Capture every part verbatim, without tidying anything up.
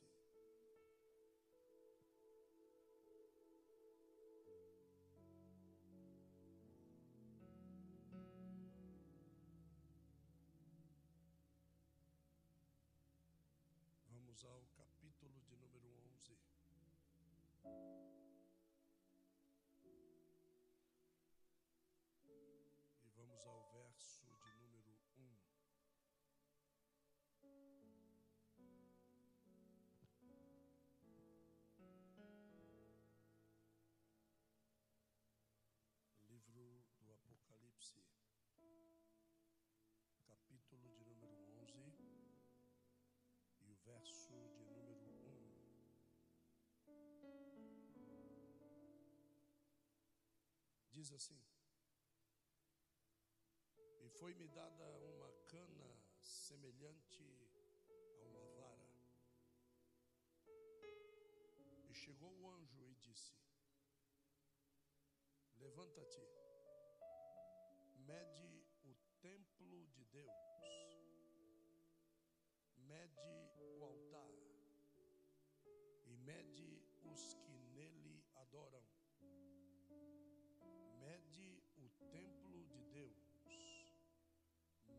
você. Vamos ao capítulo de número onze. E vamos ao verso de número um. Livro do Apocalipse, capítulo de número onze. E o verso de número um. Diz assim: e foi-me dada uma cana semelhante a uma vara. E chegou o anjo e disse: levanta-te, mede o templo de Deus, mede o altar e mede os que nele adoram. Mede o templo de Deus,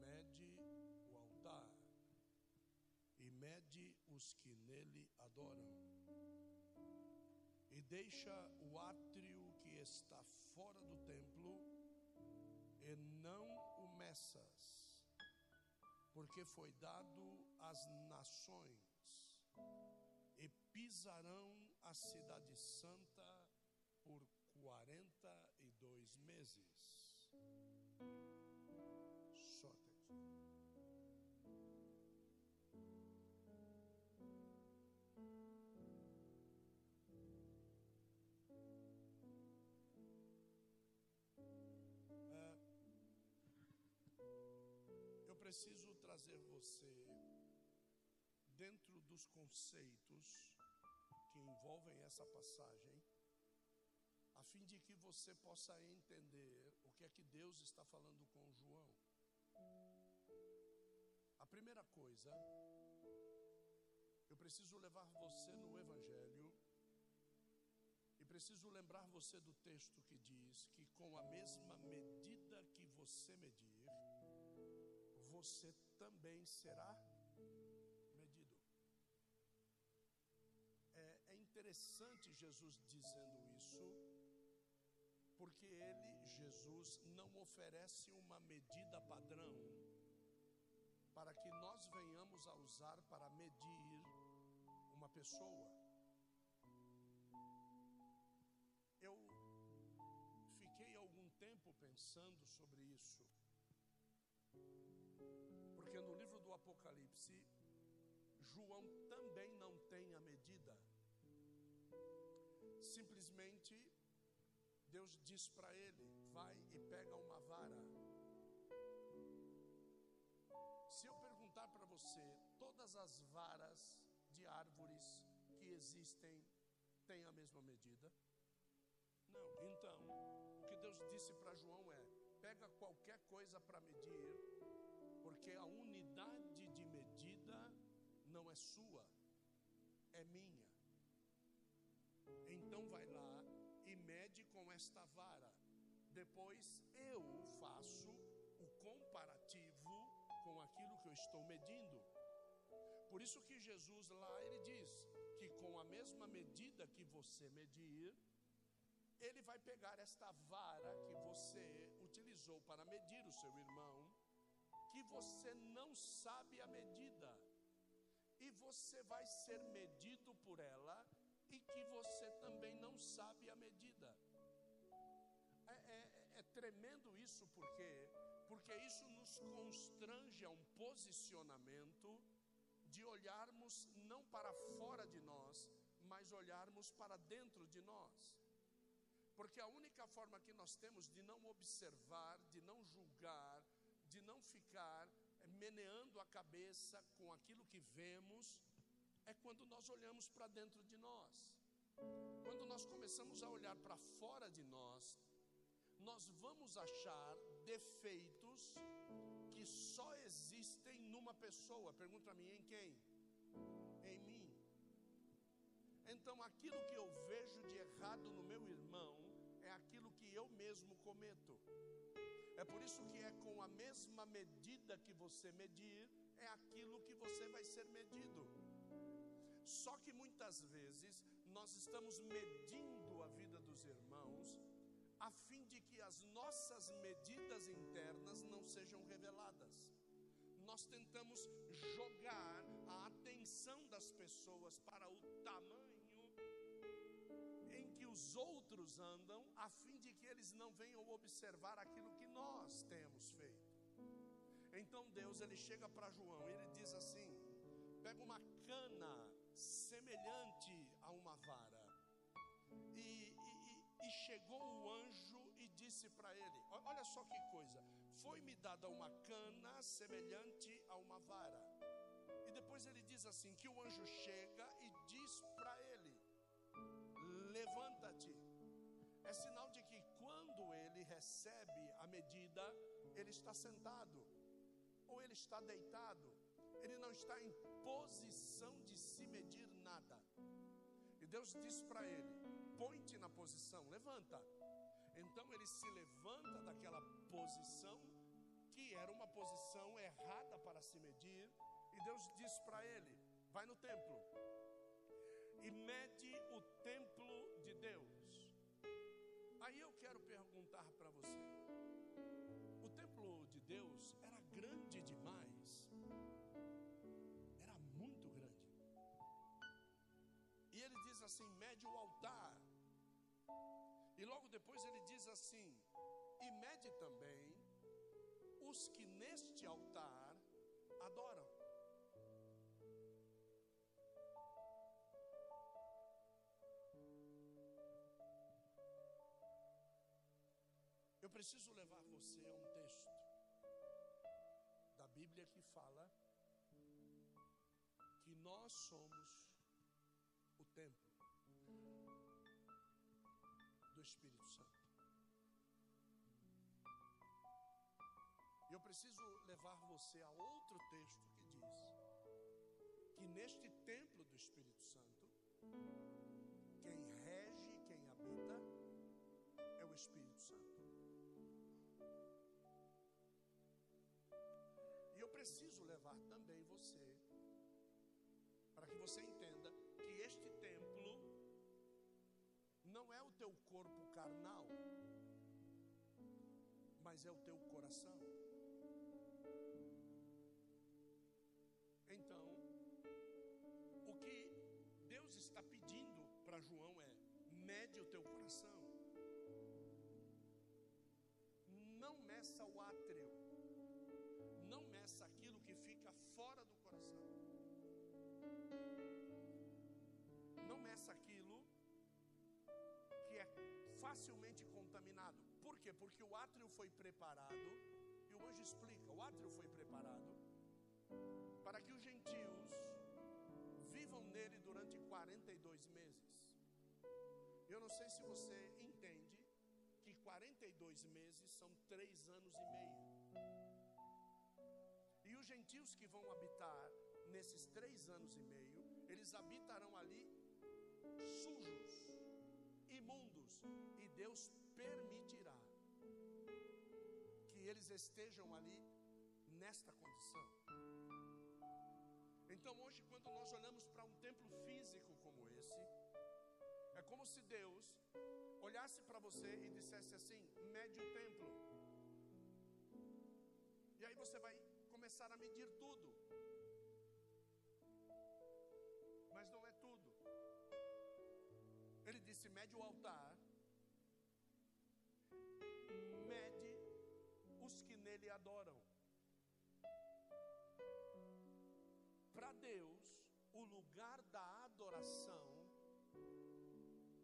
mede o altar e mede os que nele adoram. E deixa o átrio que está fora do templo e não o meças, porque foi dado às nações, e pisarão a cidade santa por quarenta e dois meses. Só até aqui. Preciso trazer você dentro dos conceitos que envolvem essa passagem, a fim de que você possa entender o que é que Deus está falando com João. A primeira coisa, eu preciso levar você no Evangelho e preciso lembrar você do texto que diz que com a mesma medida que você medir, você também será medido. É, é interessante Jesus dizendo isso, porque ele, Jesus, não oferece uma medida padrão para que nós venhamos a usar para medir uma pessoa. Eu fiquei algum tempo pensando sobre isso, porque no livro do Apocalipse, João também não tem a medida. Simplesmente, Deus diz para ele: vai e pega uma vara. Se eu perguntar para você, todas as varas de árvores que existem têm a mesma medida? Não. Então, o que Deus disse para João é: pega qualquer coisa para medir, porque a unidade de medida não é sua, é minha. Então vai lá e mede com esta vara. Depois eu faço o comparativo com aquilo que eu estou medindo. Por isso que Jesus lá, ele diz que com a mesma medida que você medir, ele vai pegar esta vara que você utilizou para medir o seu irmão, que você não sabe a medida, e você vai ser medido por ela, e que você também não sabe a medida. É, é, é tremendo isso, porque, porque isso nos constrange a um posicionamento de olharmos não para fora de nós, mas olharmos para dentro de nós. Porque a única forma que nós temos de não observar, de não julgar, de não ficar meneando a cabeça com aquilo que vemos, é quando nós olhamos para dentro de nós. Quando nós começamos a olhar para fora de nós, nós vamos achar defeitos que só existem numa pessoa. Pergunta a mim: em quem? Em mim. Então aquilo que eu vejo de errado no meu irmão é aquilo que eu mesmo cometo. É por isso que é com a mesma medida que você medir, é aquilo que você vai ser medido. Só que muitas vezes nós estamos medindo a vida dos irmãos a fim de que as nossas medidas internas não sejam reveladas. Nós tentamos jogar a atenção das pessoas para o tamanho em que os outros andam, a fim de que eles não venham observar aquilo que nós temos feito. Então Deus, ele chega para João e ele diz assim: pega uma cana semelhante a uma vara. E, e, e chegou o anjo e disse para ele, olha só que coisa, foi-me dada uma cana semelhante a uma vara. E depois ele diz assim, que o anjo chega e diz para ele, levanta-te. É sinal de que quando ele recebe a medida, ele está sentado ou ele está deitado. Ele não está em posição de se medir nada. E Deus diz para ele, põe-te na posição, levanta. Então ele se levanta daquela posição, que era uma posição errada para se medir. E Deus diz para ele, vai no templo e mede o templo de Deus. Aí eu quero perguntar para você, o templo de Deus era grande demais? Era muito grande. E ele diz assim, mede o altar. E logo depois ele diz assim, e mede também os que neste altar adoram. Eu preciso levar você a um texto da Bíblia que fala que nós somos o templo do Espírito Santo. Eu preciso levar você a outro texto que diz que neste templo do Espírito Santo, quem rege, quem habita é o Espírito Santo. E eu preciso levar também você para que você entenda que este templo não é o teu corpo carnal, mas é o teu coração. Então, o que Deus está pedindo para João é: mede o teu coração. Não meça o átrio. Não meça aquilo que fica fora do coração. Não meça aquilo que é facilmente contaminado. Por quê? Porque o átrio foi preparado, e o anjo explica, o átrio foi preparado para que os gentios vivam nele durante quarenta e dois meses. Eu não sei se você entende que quarenta e dois meses são três anos e meio. E os gentios que vão habitar nesses três anos e meio, eles habitarão ali sujos, imundos, e Deus permitirá que eles estejam ali nesta condição. Então hoje, quando nós olhamos para um templo físico como esse, é como se Deus olhasse para você e dissesse assim, mede o templo. E aí você vai começar a medir tudo. Mas não é tudo. Ele disse, mede o altar, mede os que nele adoram. Para Deus, o lugar da adoração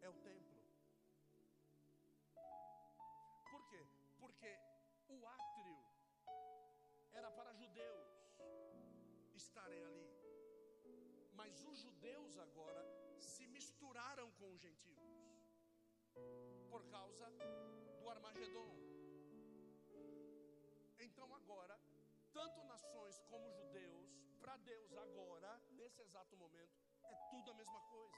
é o templo. Por quê? Porque o átrio era para judeus estarem ali. Mas os judeus agora se misturaram com os gentios por causa do Armagedom. Então agora, tanto nações como judeus, para Deus agora, nesse exato momento, é tudo a mesma coisa.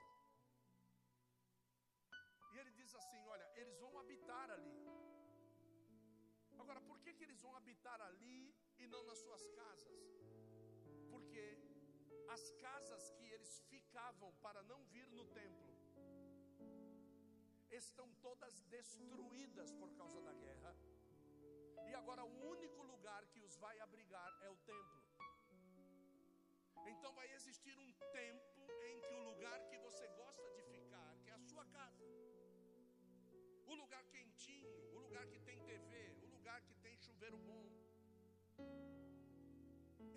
E ele diz assim, olha, eles vão habitar ali. Agora, por que que eles vão habitar ali e não nas suas casas? Porque as casas que eles ficavam para não vir no templo estão todas destruídas por causa da guerra. E agora o único lugar que os vai abrigar é o templo. Então vai existir um tempo em que o lugar que você gosta de ficar, que é a sua casa, o lugar quentinho, o lugar que tem T V, o lugar que tem chuveiro bom,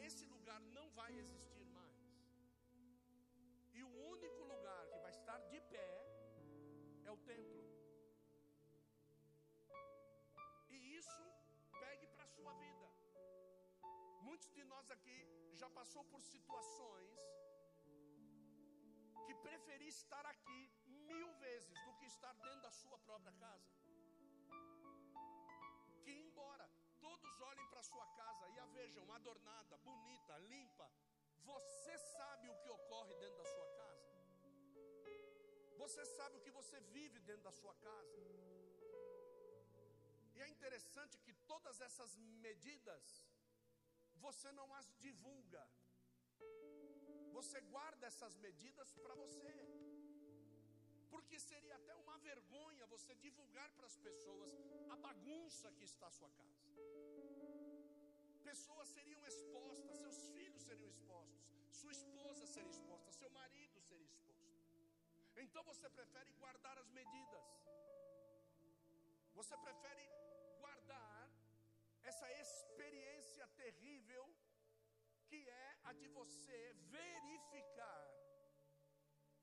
esse lugar não vai existir mais. E o único lugar que vai estar de pé é o templo. E isso pegue para a sua vida. Muitos de nós aqui já passou por situações que preferi estar aqui mil vezes do que estar dentro da sua própria casa. Que embora todos olhem para a sua casa e a vejam adornada, bonita, limpa, você sabe o que ocorre dentro da sua casa. Você sabe o que você vive dentro da sua casa. E é interessante que todas essas medidas você não as divulga. Você guarda essas medidas para você. Porque seria até uma vergonha você divulgar para as pessoas a bagunça que está a sua casa. Pessoas seriam expostas, seus filhos seriam expostos, sua esposa seria exposta, seu marido seria exposto. Então você prefere guardar as medidas. Você prefere guardar essa experiência terrível que é a de você verificar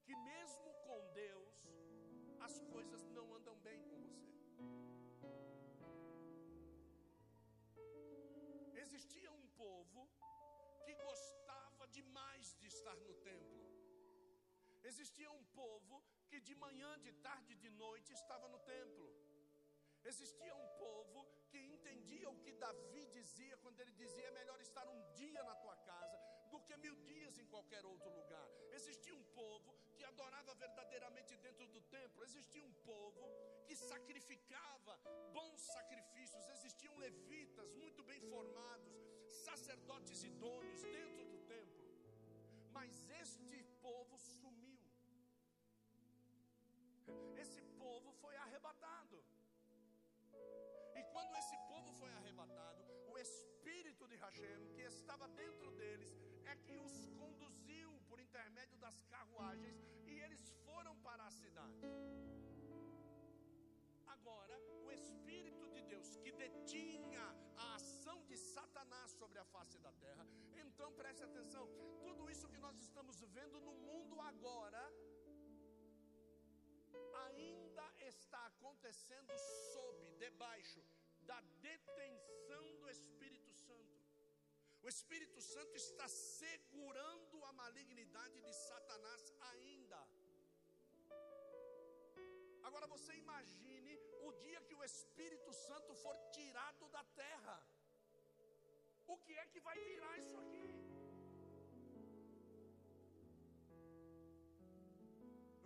que mesmo com Deus, as coisas não andam bem com você. Existia um povo que gostava demais de estar no templo. Existia um povo que de manhã, de tarde e de noite estava no templo. Existia um povo que entendia o que Davi dizia quando ele dizia: é melhor estar um dia na tua casa do que mil dias em qualquer outro lugar. Existia um povo que adorava verdadeiramente dentro do templo. Existia um povo que sacrificava bons sacrifícios. Existiam levitas muito bem formados, sacerdotes idôneos dentro do templo. Mas este povo sumiu. Esse povo foi arrebatado. E quando esse povo foi arrebatado, o Espírito de Hashem, que estava dentro deles, é que os conduziu por intermédio das carruagens e eles foram para a cidade. Agora, o Espírito de Deus, que detinha a ação de Satanás sobre a face da terra, então preste atenção, tudo isso que nós estamos vendo no mundo agora ainda está acontecendo sob, debaixo da detenção do Espírito Santo. O Espírito Santo está segurando a malignidade de Satanás ainda. Agora você imagine o dia que o Espírito Santo for tirado da terra. O que é que vai virar isso aqui?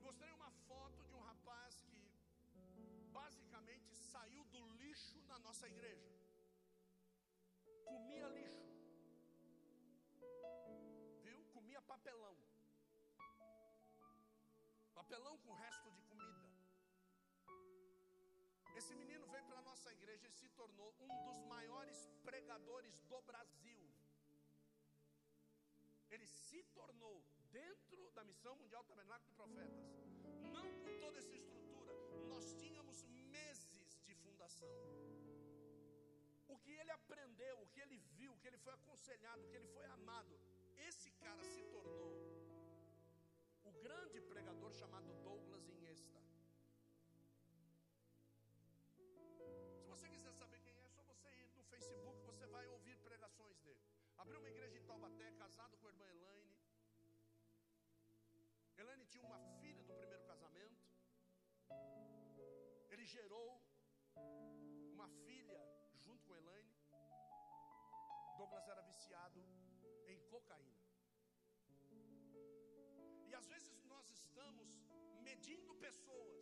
Mostrei uma foto de um rapaz que basicamente saiu do lixo na nossa igreja. Comia lixo. Viu? Comia papelão. Papelão com resto de comida. Esse menino veio para a nossa igreja e se tornou um dos maiores pregadores do Brasil. Ele se tornou dentro da Missão Mundial do Tabernáculo de Profetas. Não com toda essa estrutura, nós tínhamos meses de fundação. O que ele aprendeu, o que ele viu, o que ele foi aconselhado, o que ele foi amado, esse cara se tornou o grande pregador chamado Douglas Iniesta. Se você quiser saber quem é, é só você ir no Facebook, você vai ouvir pregações dele. Abriu uma igreja em Taubaté, casado com a irmã Elaine. Elaine tinha uma filha do primeiro casamento. Ele gerou uma filha junto com Elaine. Douglas era viciado em cocaína. E às vezes nós estamos medindo pessoas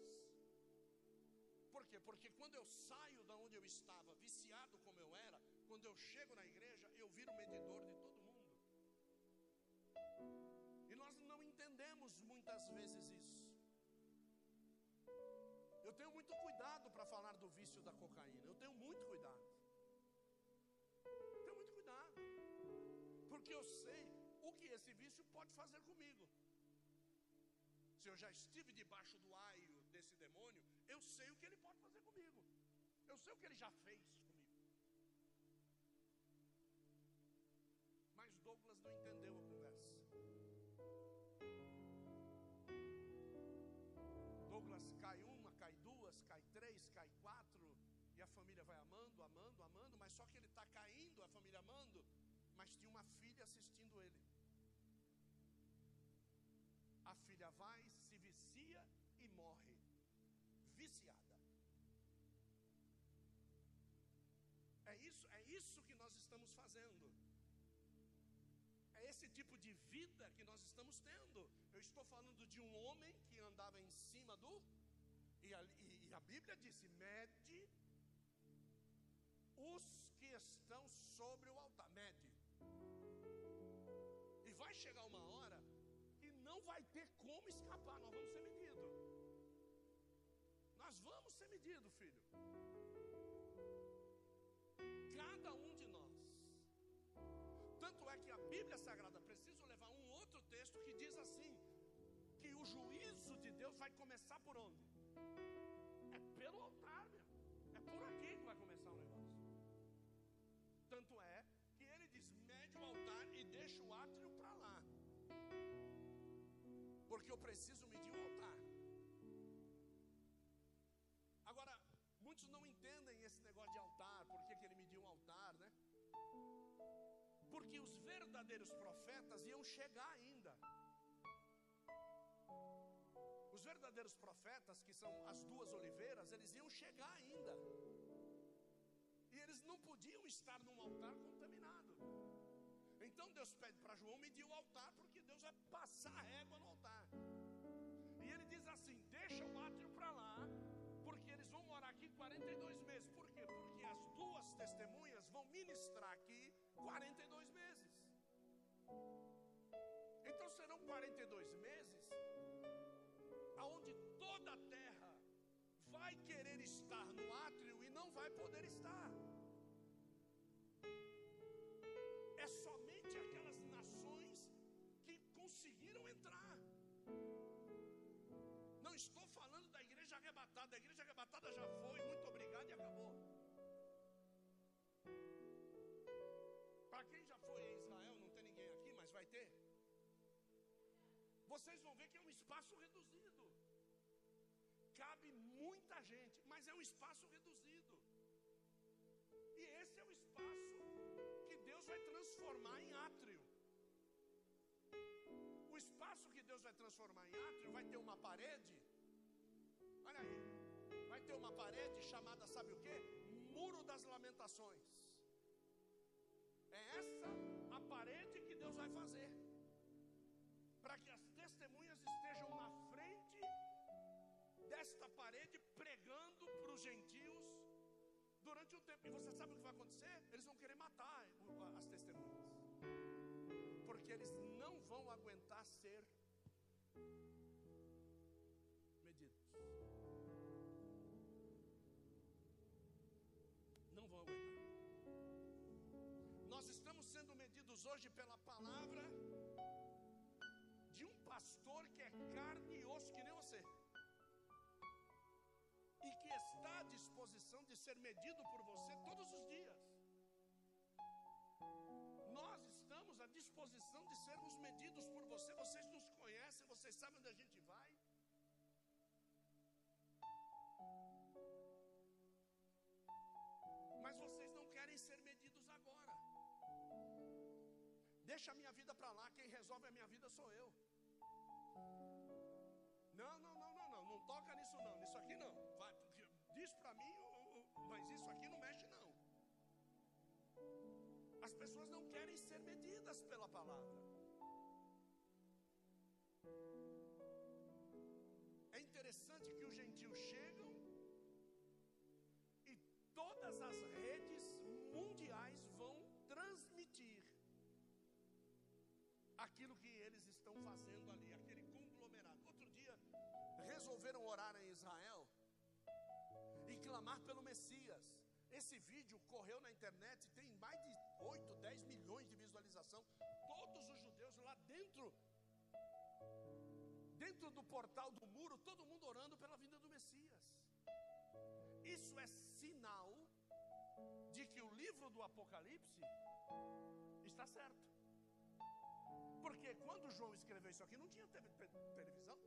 quê? Porque quando eu saio da onde eu estava, viciado como eu era, quando eu chego na igreja, eu viro medidor de todo mundo. E nós não entendemos muitas vezes isso. Eu tenho muito cuidado para falar do vício da cocaína. Eu tenho muito cuidado. Tenho muito cuidado. Porque eu sei o que esse vício pode fazer comigo. Se eu já estive debaixo do aio desse demônio, eu sei o que ele pode fazer comigo. Eu sei o que ele já fez comigo. Mas Douglas não entendeu a conversa. Douglas cai uma, cai duas, cai três, cai quatro. E a família vai amando, amando, amando. Mas só que ele está caindo, a família amando. Mas tinha uma filha assistindo ele. A filha vai, se vicia e morre. Viciada. É isso, é isso que nós estamos fazendo. É esse tipo de vida que nós estamos tendo. Eu estou falando de um homem que andava em cima do... E a, e, e a Bíblia disse, mede os que estão sobre o altar. Mede. E vai chegar uma hora que não vai ter como escapar. Nós vamos ser medidos. Nós vamos ser medidos, filho. Cada um de nós. Tanto é que a Bíblia Sagrada, preciso levar um outro texto que diz assim, que o juízo de Deus vai começar por onde? É pelo altar, meu. É por aqui que vai começar o negócio. Tanto é que ele diz, mede o altar e deixa o átrio para lá. Porque eu preciso medir o altar. Agora, muitos não entendem esse negócio de altar, por que que ele mediu um altar, né? Porque os verdadeiros profetas iam chegar ainda. Os verdadeiros profetas, que são as duas oliveiras, eles iam chegar ainda. E eles não podiam estar num altar contaminado. Então Deus pede para João medir o altar, porque Deus vai passar a régua no altar. E ele diz assim, deixa o átrio para lá, porque eles vão morar aqui quarenta e dois meses. Por quê? Porque as duas testemunhas vão ministrar aqui quarenta e dois meses. Então serão quarenta e dois meses aonde toda a terra vai querer estar no átrio e não vai poder estar. É somente aquelas nações que conseguiram entrar. Não estou falando da igreja arrebatada. A igreja arrebatada já foi, muito obrigado, e acabou. Para quem já foi em Israel, não tem ninguém aqui, mas vai ter. Vocês vão ver que é um espaço reduzido. Cabe muita gente, mas é um espaço reduzido. E esse é o espaço que Deus vai transformar em átrio. O espaço que Deus vai transformar em átrio vai ter uma parede. Olha aí. Vai ter uma parede chamada, sabe o quê? Muro das Lamentações. É essa a parede que Deus vai fazer, para que as testemunhas estejam na frente desta parede, pregando para os gentios durante o tempo. E você sabe o que vai acontecer? Eles vão querer matar as testemunhas, porque eles não vão aguentar ser medidos. Não vão aguentar. Nós estamos sendo medidos hoje pela palavra de um pastor que é carne e osso, que nem você, e que está à disposição de ser medido por você todos os dias. Nós estamos à disposição de sermos medidos por você. Vocês nos conhecem, vocês sabem onde a gente vai. Mas vocês não querem ser medidos agora. Deixa a minha vida para lá, quem resolve a minha vida sou eu. Não, não, não, não, não, não toca nisso não, nisso aqui não. Vai, diz para mim, mas isso aqui não mexe não. As pessoas não querem ser medidas pela palavra. É interessante que os gentios chegam aquilo que eles estão fazendo ali, aquele conglomerado. Outro dia resolveram orar em Israel e clamar pelo Messias. Esse vídeo correu na internet, tem mais de oito, dez milhões de visualização. Todos os judeus lá dentro, dentro do portal do muro, todo mundo orando pela vinda do Messias. Isso é sinal de que o livro do Apocalipse está certo. Porque quando João escreveu isso aqui, não tinha televisão.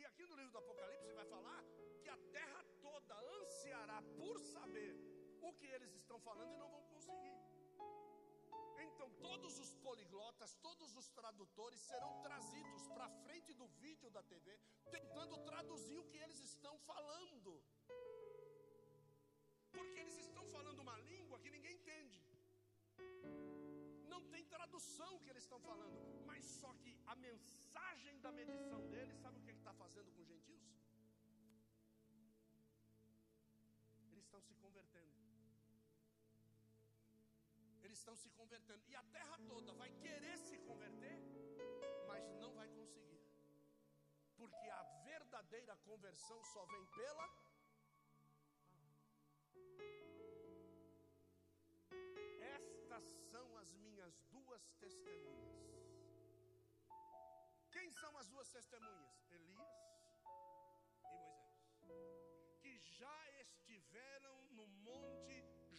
E aqui no livro do Apocalipse vai falar que a terra toda ansiará por saber o que eles estão falando e não vão conseguir. Então todos os poliglotas, todos os tradutores serão trazidos para frente do vídeo da T V, tentando traduzir o que eles estão falando. Porque eles estão falando uma língua que ninguém entende. Não tem tradução que eles estão falando. Mas só que a mensagem da medição deles, sabe o que ele está fazendo com os gentios? Eles estão se convertendo. Eles estão se convertendo. E a terra toda vai querer se converter, mas não vai conseguir. Porque a verdadeira conversão só vem pela... Estas são as minhas duas testemunhas. Quem são as duas testemunhas? Elias e Moisés, que já estiveram no monte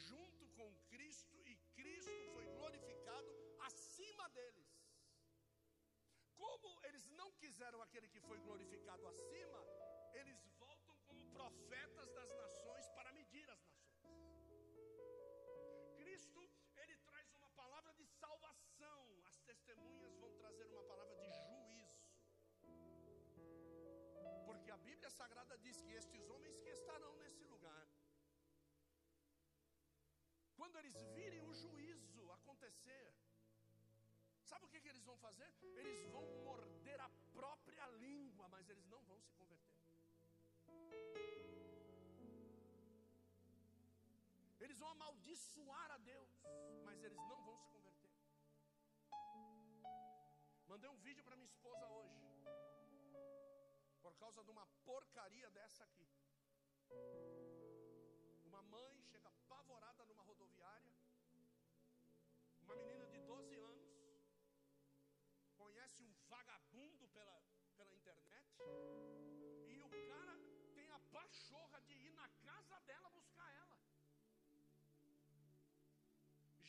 junto com Cristo, e Cristo foi glorificado acima deles. Como eles não quiseram aquele que foi glorificado acima, eles voltam como profetas das nações para medir as nações. Cristo, ele traz uma palavra de salvação. As testemunhas vão trazer uma palavra de juízo. Porque a Bíblia Sagrada diz que estes homens que estarão nesse lugar, quando eles virem o juízo acontecer, sabe o que, que eles vão fazer? Eles vão morder a própria língua, mas eles não vão se converter. Eles vão amaldiçoar a Deus, mas eles não vão se converter. Mandei um vídeo para minha esposa hoje, por causa de uma porcaria dessa aqui. Uma mãe chega apavorada numa rodoviária. Uma menina de doze anos conhece um vagabundo pela, pela internet. E o cara tem a pachorra de ir na casa dela buscar ela.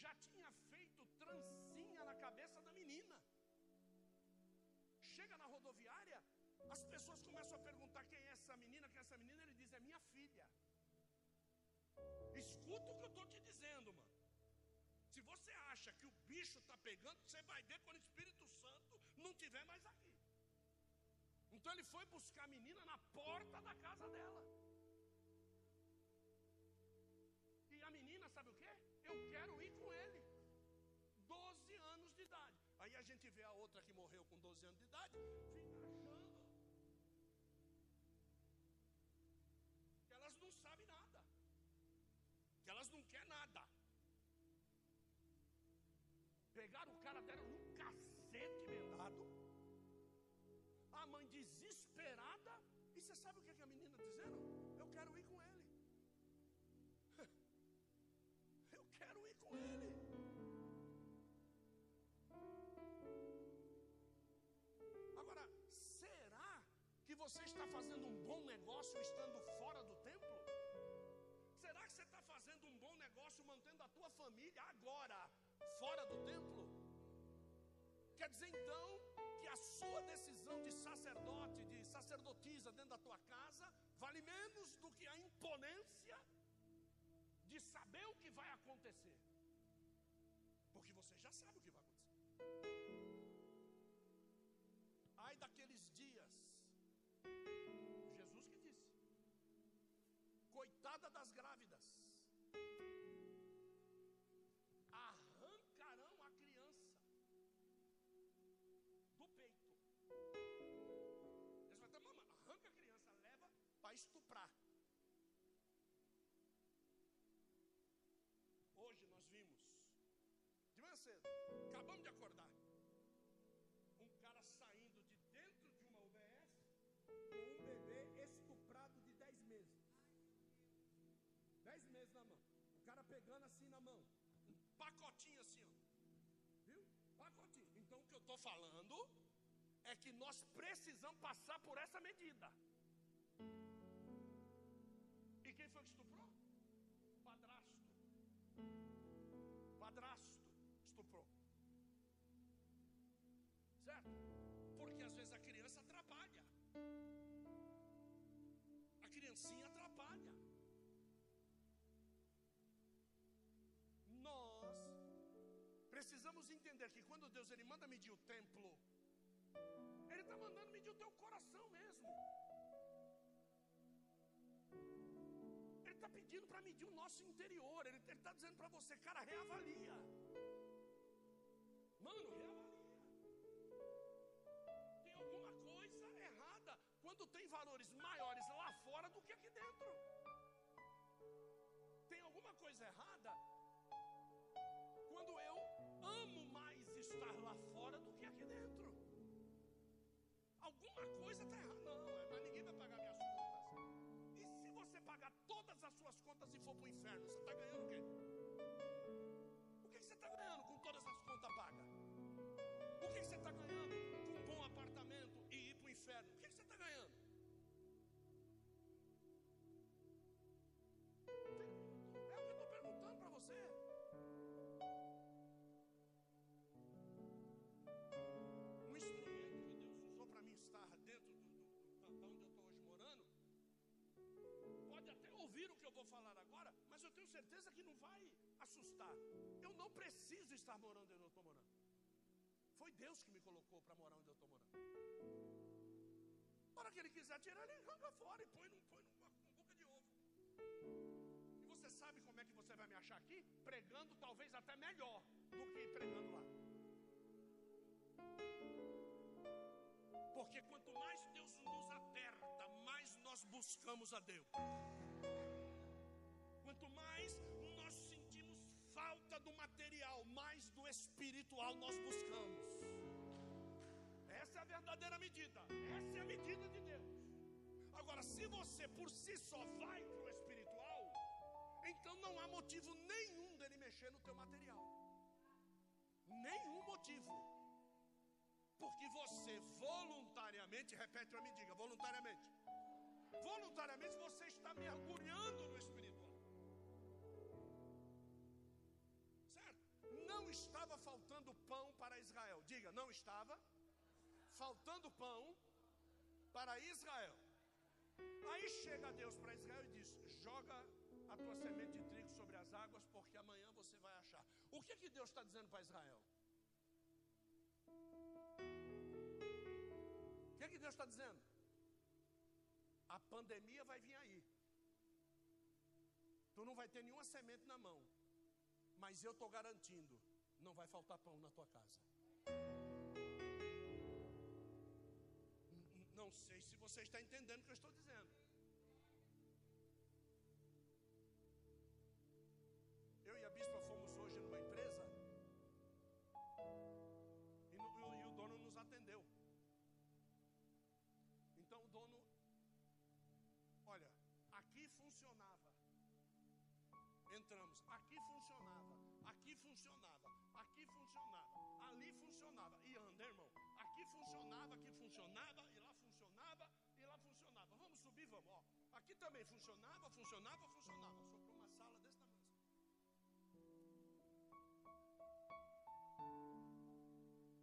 Já tinha feito trancinha na cabeça da menina. Chega na rodoviária, as pessoas começam a perguntar quem é essa menina, quem é essa menina, ele diz, é minha filha. Escuta o que eu estou te dizendo, mano. Se você acha que o bicho está pegando, você vai ver quando o Espírito Santo não estiver mais aqui. Então ele foi buscar a menina na porta da casa dela. E a menina, sabe o quê? Eu quero ir com ele. doze anos de idade. Aí a gente vê a outra que morreu com doze anos de idade, fica achando. Que elas não sabem nada. Que elas não querem nada. Pegaram o cara, deram um cacete vendado. A mãe desesperada. E você sabe o que, é que a menina dizendo? Eu quero ir com ele. Eu quero ir com ele. Agora, será que você está fazendo um bom negócio estando fora do templo? Será que você está fazendo um bom negócio mantendo a tua família agora fora do templo? Quer dizer então que a sua decisão de sacerdote, de sacerdotisa dentro da tua casa vale menos do que a imponência de saber o que vai acontecer? Porque você já sabe o que vai acontecer. Ai daqueles dias, Jesus que disse, coitada das grávidas, arrancarão a criança do peito. Eles vão até, mamãe, arranca a criança, leva para estuprar. Hoje nós vimos, de manhã cedo, acabamos de acordar, pegando assim na mão, um pacotinho assim, ó. Viu? Pacotinho. Então o que eu estou falando é que nós precisamos passar por essa medida. E quem foi que estuprou? Padrasto. Padrasto estuprou. Certo? Porque às vezes a criança atrapalha. A criancinha atrapalha. Nós precisamos entender que quando Deus ele manda medir o templo, ele está mandando medir o teu coração mesmo. Ele está pedindo para medir o nosso interior. Ele está dizendo para você, cara, reavalia. Mano, reavalia. Tem alguma coisa errada quando tem valores maiores lá fora do que aqui dentro. Tem alguma coisa errada quando eu amo mais estar lá fora do que aqui dentro. Alguma coisa está errada. Não, mas ninguém vai pagar minhas contas. E se você pagar todas as suas contas e for para o inferno, você está ganhando o quê? O que você está ganhando com todas as contas pagas? O que você está ganhando com um bom apartamento e ir para o inferno? O que você está ganhando? É o que eu estou perguntando para você. Estar dentro do, do, da onde eu estou hoje morando, pode até ouvir o que eu vou falar agora, mas eu tenho certeza que não vai assustar. Eu não preciso estar morando onde eu estou morando. Foi Deus que me colocou para morar onde eu estou morando. Na hora que ele quiser tirar, ele arranca fora e põe, num, põe numa, numa boca de ovo. E você sabe como é que você vai me achar aqui? Pregando talvez até melhor do que pregando lá. Porque quanto mais Deus nos aperta, mais nós buscamos a Deus. Quanto mais nós sentimos falta do material, mais do espiritual nós buscamos. Essa é a verdadeira medida. Essa é a medida de Deus. Agora, se você por si só vai para o espiritual, então não há motivo nenhum dele mexer no teu material. Nenhum motivo. Porque você voluntariamente, repete para mim, diga, voluntariamente. Voluntariamente você está mergulhando no espiritual. Certo? Não estava faltando pão para Israel. Diga, não estava faltando pão para Israel. Aí chega Deus para Israel e diz, joga a tua semente de trigo sobre as águas, porque amanhã você vai achar. O que, que Deus está dizendo para Israel? O que, que Deus está dizendo? A pandemia vai vir aí. Tu não vai ter nenhuma semente na mão. Mas eu estou garantindo, não vai faltar pão na tua casa. Não sei se você está entendendo o que eu estou dizendo. Eu e a bispa fomos hoje numa empresa. E, no, e o dono nos atendeu. Então o dono, olha, aqui funcionava, entramos, aqui funcionava, aqui funcionava, aqui funcionava, ali funcionava, e anda, irmão, aqui funcionava, aqui funcionava, e lá funcionava, e lá funcionava, vamos subir, vamos, ó, aqui também funcionava, funcionava, funcionava, só para uma sala desse tamanho.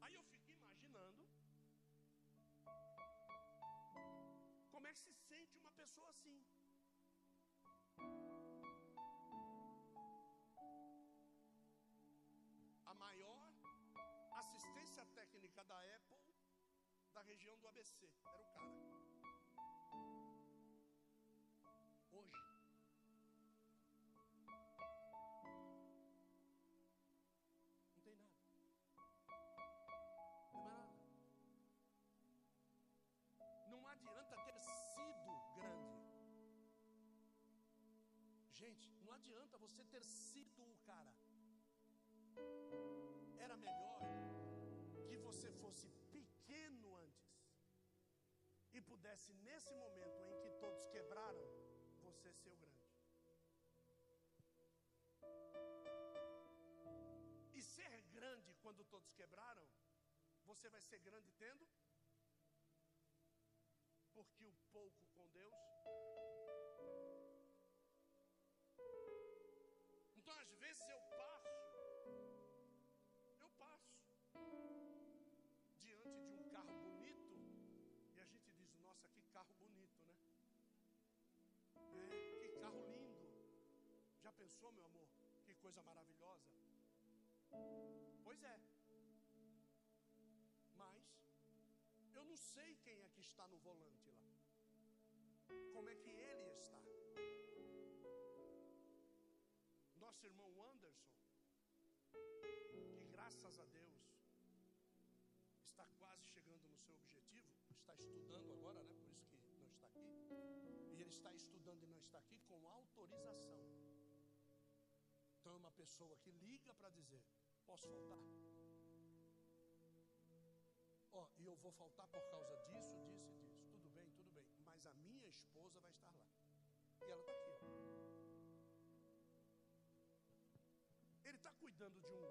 Aí eu fiquei imaginando, como é que se sente uma pessoa assim? A maior assistência técnica da Apple da região do A B C. Era o cara. Hoje. Não tem nada. Não tem mais nada. Não adianta ter sido grande. Gente, não adianta você ter sido o cara. Era melhor que você fosse pequeno antes. E pudesse, nesse momento em que todos quebraram, você ser o grande. você vai ser grande tendo? Porque o pouco com Deus... Então às vezes eu passo, eu passo diante de um carro bonito e a gente diz, nossa, que carro bonito, né? É, que carro lindo. Já pensou, meu amor? Que coisa maravilhosa. Pois é. Mas eu não sei quem é que está no volante lá. Como é que ele está? Nosso irmão Anderson, que graças a Deus está quase chegando no seu objetivo, está estudando agora, né? Por isso que não está aqui. E ele está estudando e não está aqui com autorização. Então é uma pessoa que liga para dizer, posso faltar? Ó, oh, e eu vou faltar por causa disso, disso e disso. Tudo bem, tudo bem. Mas a minha esposa vai estar lá. E ela está aqui, ó. Ele está cuidando de um,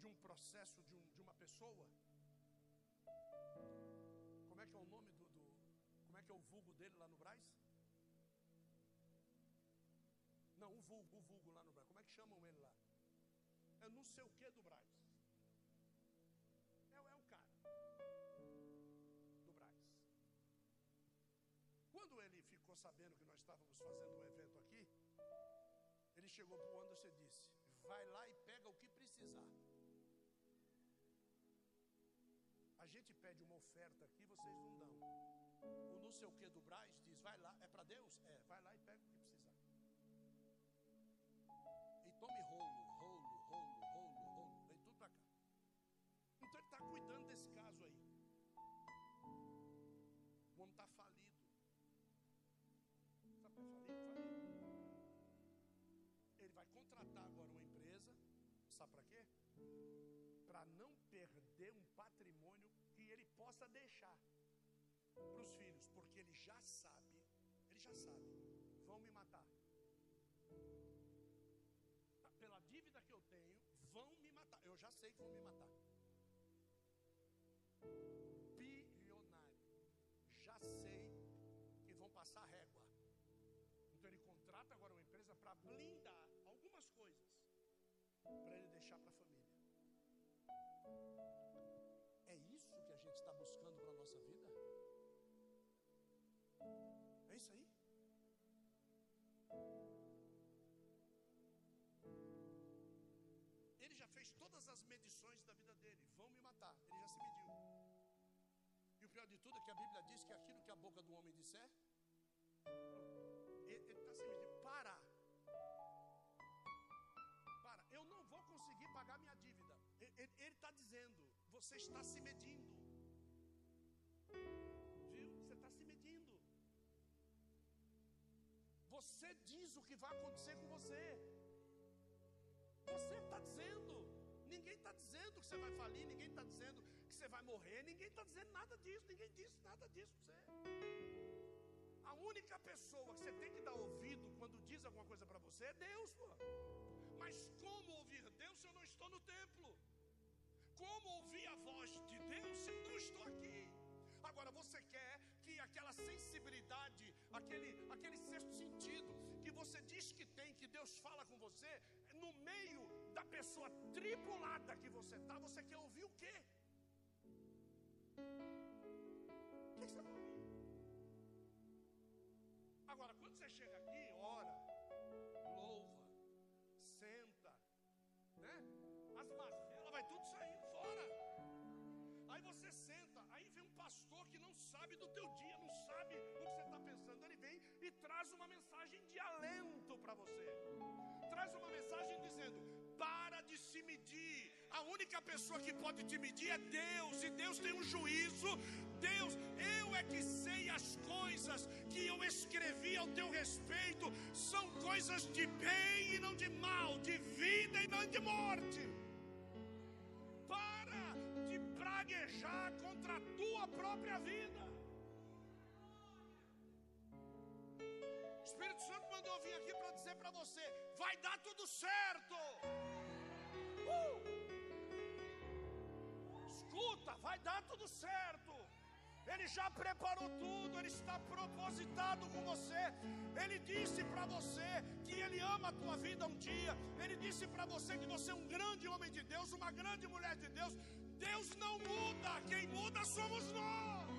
de um processo, de, um, de uma pessoa. Como é que é o nome do, do... Como é que é o vulgo dele lá no Brás? Não, o vulgo, o vulgo lá no Brás. Como é que chamam ele lá? É não sei o que do Brás. É, é o cara do Brás. Quando ele ficou sabendo que nós estávamos fazendo um evento aqui, ele chegou para o Anderson e disse, vai lá e pega o que precisar. A gente pede uma oferta aqui, vocês não dão. O não sei o que do Brás diz, vai lá, é para Deus? É, vai lá e pega o que precisar. E tome rolo, rolo, rolo, rolo, rolo, vem tudo para cá. Então ele está cuidando desse caso aí. O homem está falido. Sabe o que é falido? Falido. Ele vai contratar agora uma empresa, sabe para quê? Para não perder um patrimônio que ele possa deixar para os filhos, porque ele já sabe, ele já sabe, vão me matar. Pela dívida que eu tenho, vão me matar. Eu já sei que vão me matar. Bilionário, já sei que vão passar régua. Então ele contrata agora uma empresa para blindar algumas coisas para ele deixar para a família. É isso que a gente está buscando para a nossa vida? É isso aí? Ele já fez todas as medições da vida dele. Vão me matar. Ele já se mediu. E o pior de tudo é que a Bíblia diz que aquilo que a boca do homem disser, ele está se medindo. Para. Para. Eu não vou conseguir pagar minha dívida. Ele está dizendo, você está se medindo. Viu? Você está se medindo. Você diz o que vai acontecer com você. Você está dizendo. Ninguém está dizendo que você vai falir. Ninguém está dizendo que você vai morrer. Ninguém está dizendo nada disso. Ninguém disse nada disso para você. A única pessoa que você tem que dar ouvido quando diz alguma coisa para você é Deus, pô. Mas como ouvir Deus se eu não estou no templo? Como ouvir a voz de Deus se eu não estou aqui? Agora você quer que aquela sensibilidade, aquele, aquele sexto sentido que você diz que tem, que Deus fala com você, no meio da pessoa tribulada que você está, você quer ouvir o quê? O que você quer ouvir? Agora, quando você chega aqui, ora, louva, senta, né? As macelas, vai tudo saindo fora. Aí você senta, aí vem um pastor que não sabe do teu dia, não sabe o que você está pensando. Ele vem e traz uma mensagem de alento para você. Traz uma mensagem dizendo, para de se medir. A única pessoa que pode te medir é Deus. E Deus tem um juízo. Deus, eu é que sei as coisas que eu escrevi ao teu respeito. São coisas de bem e não de mal, de vida e não de morte. Para de praguejar contra a tua própria vida. O Espírito Santo mandou eu vir aqui para dizer para você, vai dar tudo certo. Uh! tudo certo. Ele já preparou tudo. Ele está propositado com você. Ele disse para você que Ele ama a tua vida um dia. Ele disse para você que você é um grande homem de Deus, uma grande mulher de Deus. Deus não muda. Quem muda somos nós.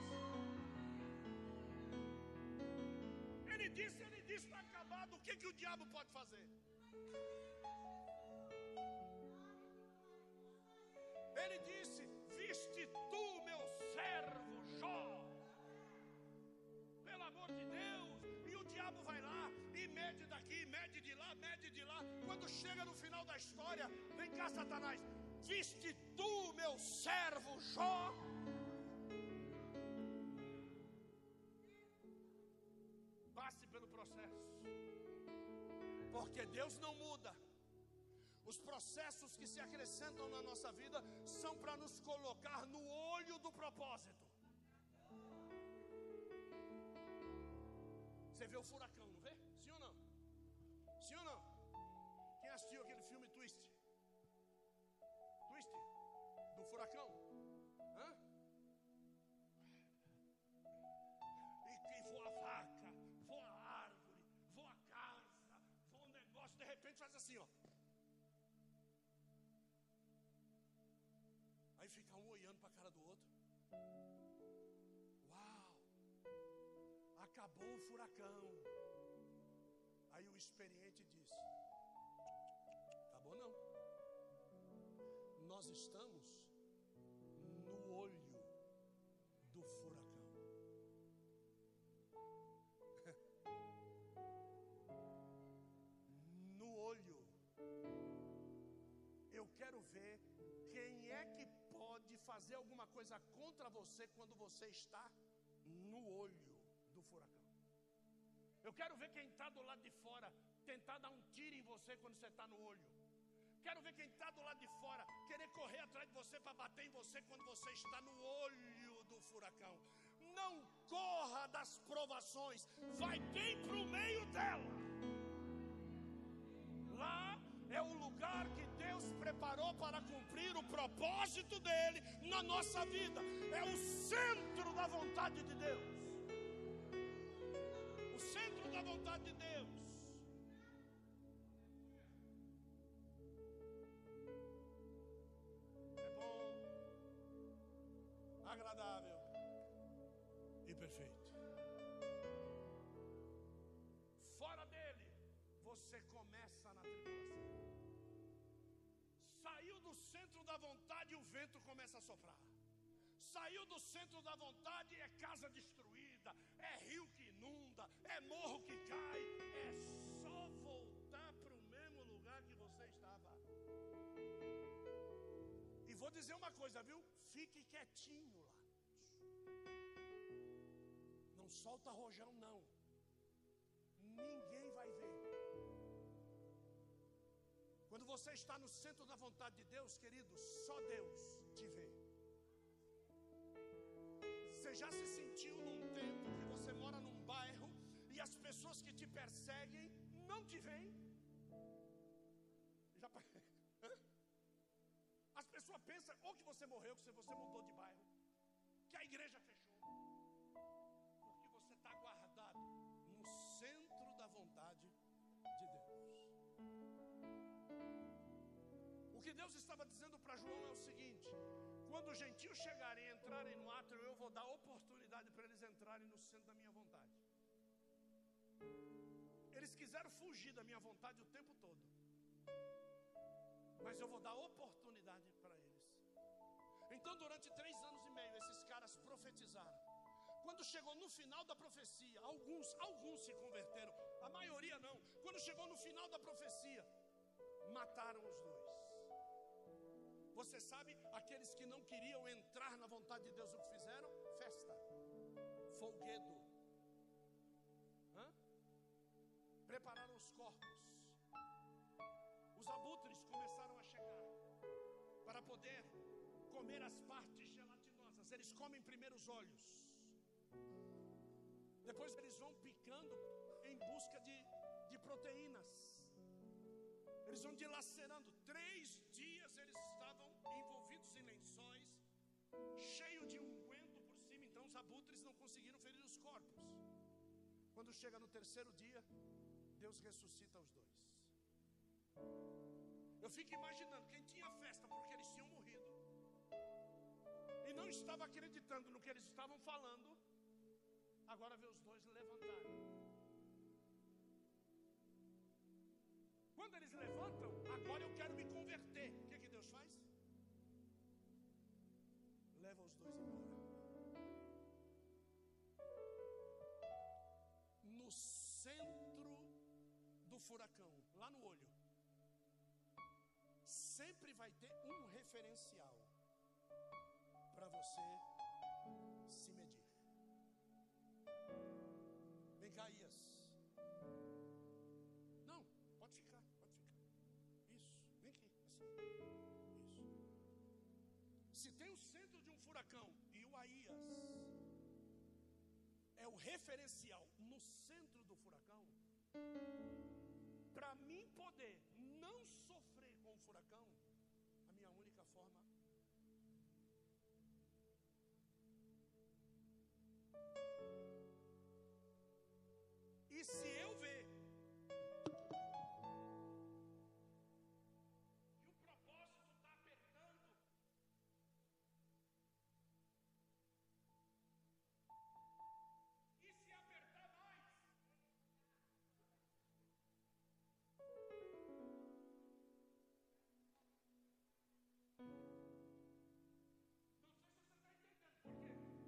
Ele disse, Ele disse, está acabado. O que, que o diabo pode fazer? Ele disse, viste tu, meu servo Jó. Pelo amor de Deus. E o diabo vai lá e mede daqui, mede de lá, mede de lá. Quando chega no final da história, vem cá, Satanás. Viste tu, meu servo Jó. Passe pelo processo. Porque Deus não muda. Os processos que se acrescentam na nossa vida são para nos colocar no olho do propósito. Você vê o furacão, não vê? Sim ou não? Sim ou não? Quem assistiu aquele filme Twist? Twist? Do furacão? Hã? E que voa a vaca, voa a árvore, voa a casa, voa um negócio, de repente faz assim, ó. Aí fica um olhando para a cara do outro. Uau! Acabou o furacão. Aí o experiente diz: acabou não. Nós estamos no olho do furacão. No olho. Eu quero ver quem é que de fazer alguma coisa contra você quando você está no olho do furacão. Eu quero ver quem está do lado de fora tentar dar um tiro em você quando você está no olho. Quero ver quem está do lado de fora querer correr atrás de você para bater em você quando você está no olho do furacão. Não corra das provações, vai bem para o meio dela. Lá é o lugar que Deus preparou para cumprir o propósito dele na nossa vida. É o centro da vontade de Deus. O centro da vontade de Deus. É bom, agradável e perfeito. Fora dele, você começa na tribulação. Saiu do centro da vontade e o vento começa a soprar. Saiu do centro da vontade e é casa destruída, é rio que inunda, é morro que cai. É só voltar para o mesmo lugar que você estava. E vou dizer uma coisa, viu? Fique quietinho lá. Não solta rojão, não. Ninguém vai ver. Quando você está no centro da vontade de Deus, querido, só Deus te vê. Você já se sentiu num tempo que você mora num bairro e as pessoas que te perseguem não te veem? Já... As pessoas pensam ou que você morreu, que você mudou de bairro, que a igreja fechou, porque você está guardado no centro da vontade de Deus. O que Deus estava dizendo para João é o seguinte: quando os gentios chegarem e entrarem no átrio, eu vou dar oportunidade para eles entrarem no centro da minha vontade. Eles quiseram fugir da minha vontade o tempo todo, mas eu vou dar oportunidade para eles. Então durante três anos e meio esses caras profetizaram. Quando chegou no final da profecia, alguns, alguns se converteram, a maioria não. Quando chegou no final da profecia, mataram os dois. Você sabe, aqueles que não queriam entrar na vontade de Deus, o que fizeram? Festa, folguedo. Hã? Prepararam os corpos. Os abutres começaram a chegar para poder comer as partes gelatinosas. Eles comem primeiro os olhos. Depois eles vão picando em busca de, de proteínas. Eles vão dilacerando. Três dias eles estavam envolvidos em lençóis, cheio de um conseguiram ferir os corpos. Quando chega no terceiro dia, Deus ressuscita os dois. Eu fico imaginando quem tinha festa porque eles tinham morrido e não estava acreditando no que eles estavam falando, agora vê os dois levantarem. Quando eles levantam, agora eu quero me converter. O que é que Deus faz? Leva os dois embora. No centro do furacão, lá no olho, sempre vai ter um referencial para você se medir. Vem cá, Ias. Não, pode ficar, pode ficar. Isso, vem aqui, assim. Isso. Se tem o centro de um furacão e o Aías é o referencial no centro do furacão, para mim poder não sofrer com o furacão, a minha única forma e se eu ver que o propósito está apertando, e se apertar mais, não sei se você está entendendo por quê?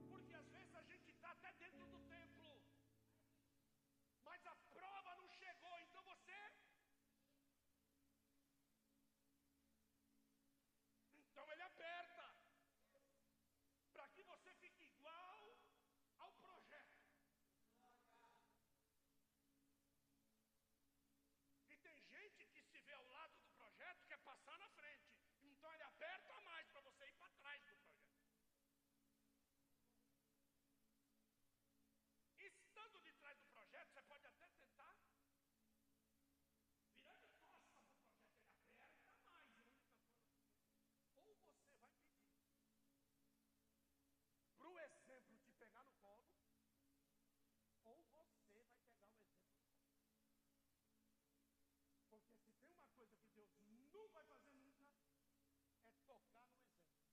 Porque às vezes a gente está até dentro do templo, mas a prova não chegou, então você... Então ele aperta, para que você fique igual ao projeto. E tem gente que se vê ao lado do projeto, quer passar na frente, então ele aperta mais para você ir para trás do projeto. Estando de trás do projeto, você pode até tentar virar de costas do projeto, ele aperta mais. Ou você vai pedir para o exemplo te pegar no colo, ou você vai pegar o exemplo no colo. Porque se tem uma coisa que Deus não vai fazer nunca, é tocar no exemplo.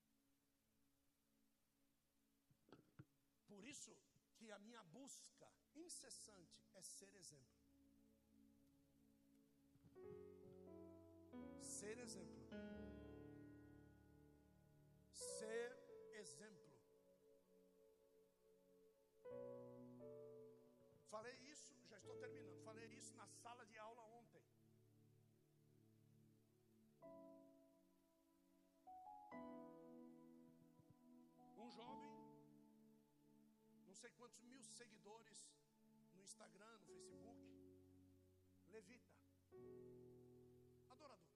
Por isso que a minha busca incessante é ser exemplo. Ser exemplo. Ser exemplo. Falei isso, já estou terminando. Falei isso na sala de aula ontem. Um jovem, não sei quantos mil seguidores no Instagram, no Facebook, levita, adorador,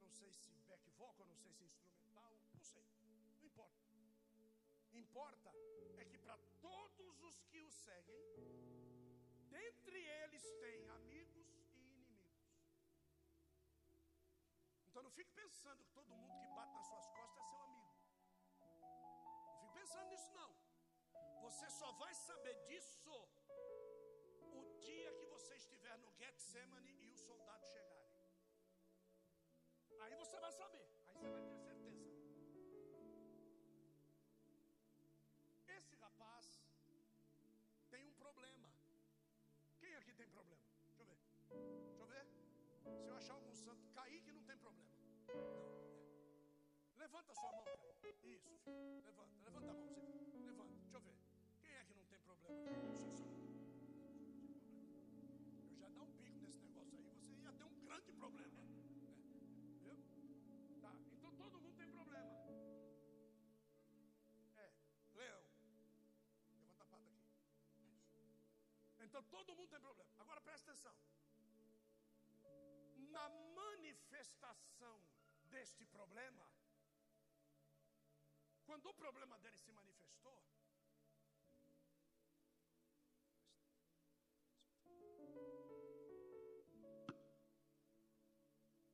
não sei se back vocal, não sei se instrumental, não sei, não importa. Importa é que para todos os que o seguem, dentre eles tem amigos e inimigos. Então não fique pensando que todo mundo que bate nas suas costas é seu amigo. Não fique pensando nisso não. Você só vai saber disso o dia que você estiver no Getsêmani e os soldados chegarem. Aí você vai saber, aí você vai ter certeza. Esse rapaz tem um problema. Quem aqui tem problema? Deixa eu ver. Deixa eu ver. Se eu achar algum santo, Kaique não tem problema. Não. Levanta sua mão, cara. Isso, filho. Levanta, levanta a mão, você. Levanta, deixa eu ver. Quem é que não tem problema? Eu já dá um pico nesse negócio aí, você ia ter um grande problema. É. Viu? Tá, então todo mundo tem problema. É, leão. Levanta a pata aqui. Isso. Então todo mundo tem problema. Agora presta atenção. Na manifestação deste problema, quando o problema dele se manifestou,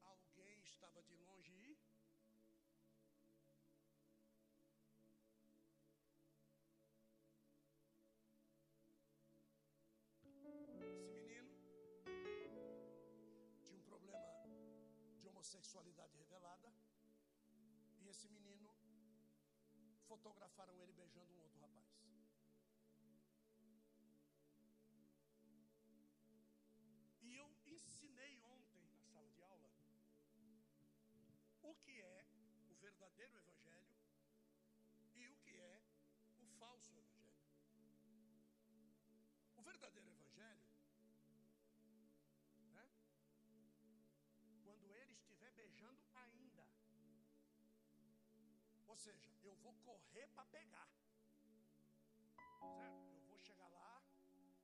alguém estava de longe e homossexualidade revelada. E esse menino, fotografaram ele beijando um outro rapaz. E eu ensinei ontem na sala de aula o que é o verdadeiro evangelho e o que é o falso evangelho. O verdadeiro evangelho, né? Quando ele estiver beijando ainda. Ou seja, eu vou correr para pegar. Certo? Eu vou chegar lá, bater no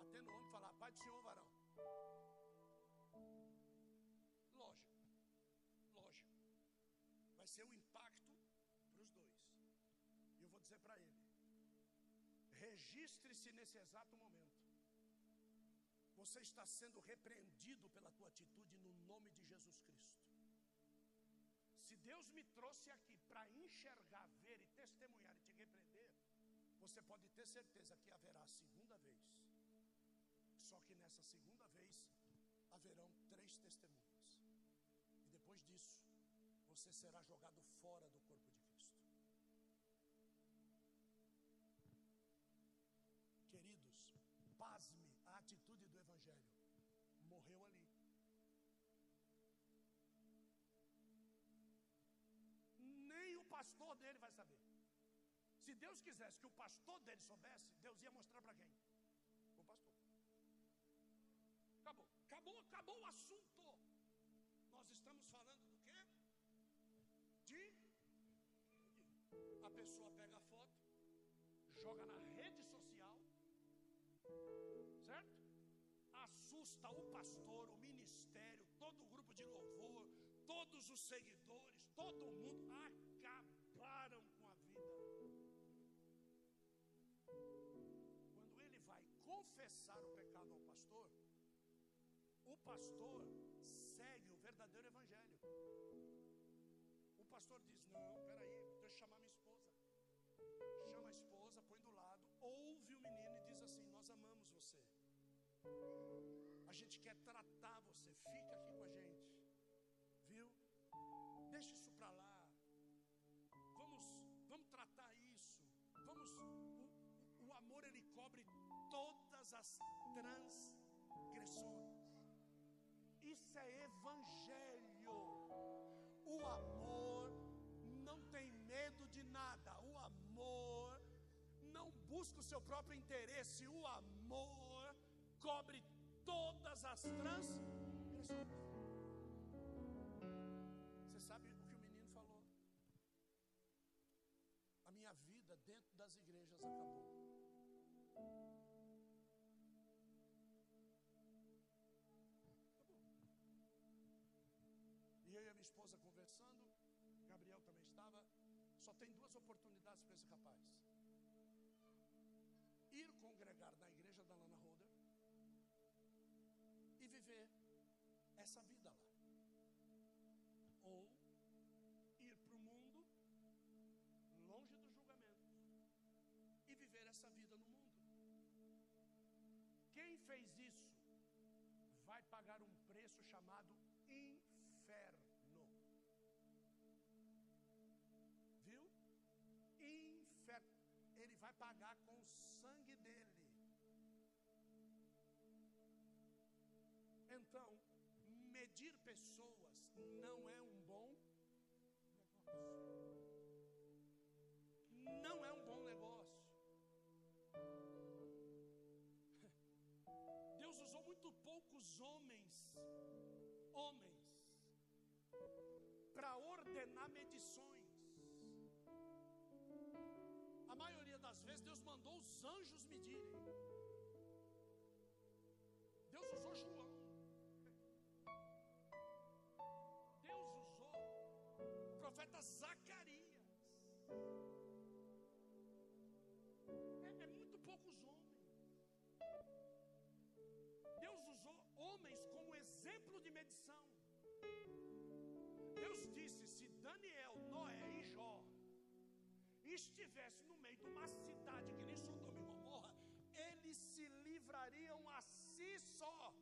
ombro e falar, pai do senhor varão. Lógico, lógico. Vai ser um impacto para os dois. E eu vou dizer para ele, registre-se nesse exato momento. Você está sendo repreendido pela tua atitude no nome de Jesus Cristo. Se Deus me trouxe aqui para enxergar, ver e testemunhar e te repreender, você pode ter certeza que haverá a segunda vez. Só que nessa segunda vez haverão três testemunhas. E depois disso, você será jogado fora do corpo de Cristo. Queridos, pasme a atitude do evangelho. Morreu ali. Nem o pastor dele vai saber. Se Deus quisesse que o pastor dele soubesse, Deus ia mostrar para quem? O pastor. Acabou, acabou, acabou o assunto. Nós estamos falando do quê? De... A pessoa pega a foto, joga na rede social, certo? Assusta o pastor, o ministério, todo o grupo de louvor, todos os seguidores, todo mundo. Acabaram com a vida. Quando ele vai confessar o pecado ao pastor, o pastor segue o verdadeiro evangelho. O pastor diz, não, peraí, deixa eu chamar minha esposa. Chama a esposa, põe do lado, ouve o menino e diz assim, nós amamos você. A gente quer tratar você, fica aqui com a gente, viu? Deixa isso para lá. Vamos, vamos tratar isso. Vamos, o, o amor ele cobre todas as transgressões. Isso é evangelho. O amor não tem medo de nada. O amor não busca o seu próprio interesse. O amor cobre todas as transgressões. Você sabe o que o menino falou? A minha vida dentro das igrejas acabou. Acabou. E eu e a minha esposa conversando, Gabriel também estava. Só tem duas oportunidades para esse rapaz: ir congregar na igreja da Lana Holder e viver essa vida lá, ou ir para o mundo longe dos julgamentos e viver essa vida no mundo. Quem fez isso vai pagar um preço chamado inferno. Viu? Inferno. Ele vai pagar com o sangue dele. Então, medir pessoas não é um bom negócio. Não é um bom negócio. Deus usou muito poucos homens, homens, para ordenar medições. A maioria das vezes Deus mandou os anjos medirem. Deus usou João. Deus usou o profeta Zacarias. É, é muito poucos homens. Deus usou homens como exemplo de medição. Deus disse, se Daniel, Noé e Jó estivessem no meio de uma cidade que nem Sodoma e Gomorra, eles se livrariam a si só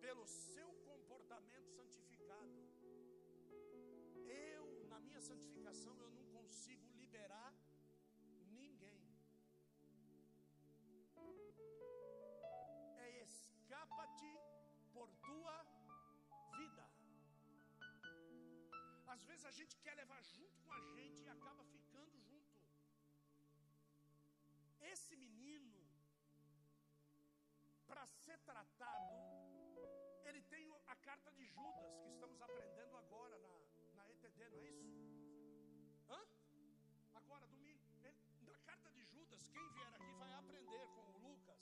pelo seu comportamento santificado. santificação eu não consigo liberar ninguém. É escapa-te por tua vida. Às vezes a gente quer levar junto com a gente e acaba ficando junto. Esse menino, para ser tratado, ele tem a carta de Judas, que estamos aprendendo agora na, na E T D, não é isso? Hã? Agora, domingo, ele, na carta de Judas, quem vier aqui vai aprender com o Lucas,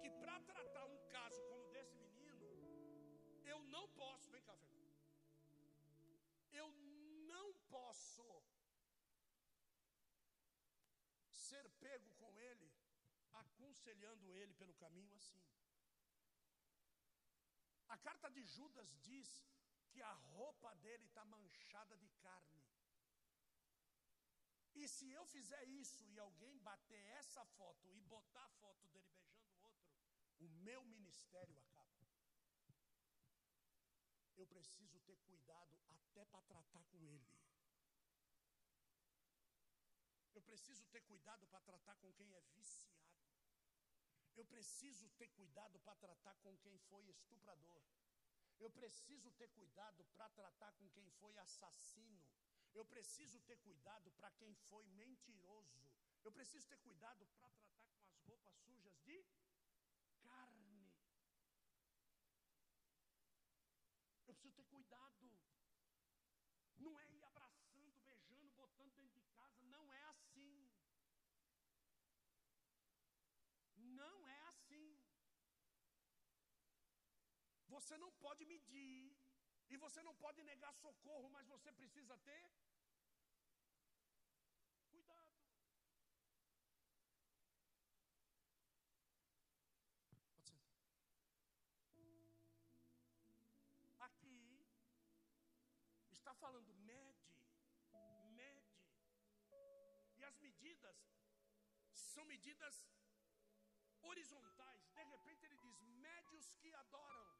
que para tratar um caso como desse menino, eu não posso, vem cá, Fernando, eu não posso ser pego com ele, aconselhando ele pelo caminho assim. A carta de Judas diz que a roupa dele está manchada de carne. E se eu fizer isso e alguém bater essa foto e botar a foto dele beijando o outro, o meu ministério acaba. Eu preciso ter cuidado até para tratar com ele. Eu preciso ter cuidado para tratar com quem é viciado. Eu preciso ter cuidado para tratar com quem foi estuprador. Eu preciso ter cuidado para tratar com quem foi assassino. Eu preciso ter cuidado para quem foi mentiroso. Eu preciso ter cuidado para tratar com as roupas sujas de carne. Eu preciso ter cuidado. Não é ir abraçando, beijando, botando dentro de casa. Não é assim. Não é assim. Você não pode medir. E você não pode negar socorro, mas você precisa ter cuidado. Pode sentar. Aqui está falando mede, mede. E as medidas são medidas horizontais. De repente ele diz, mede os que adoram.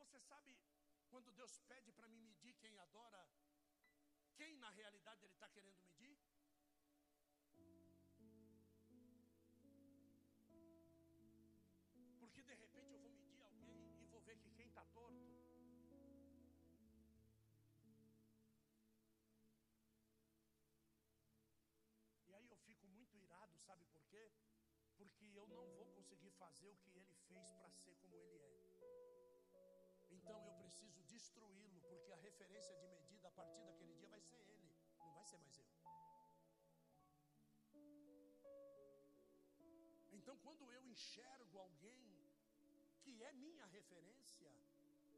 Você sabe quando Deus pede para me medir quem adora, quem na realidade ele está querendo medir? Porque de repente eu vou medir alguém e vou ver que quem está torto e aí eu fico muito irado, sabe por quê? Porque eu não vou conseguir fazer o que ele fez para ser como ele é. Então eu preciso destruí-lo, porque a referência de medida a partir daquele dia vai ser ele, não vai ser mais eu. Então quando eu enxergo alguém que é minha referência,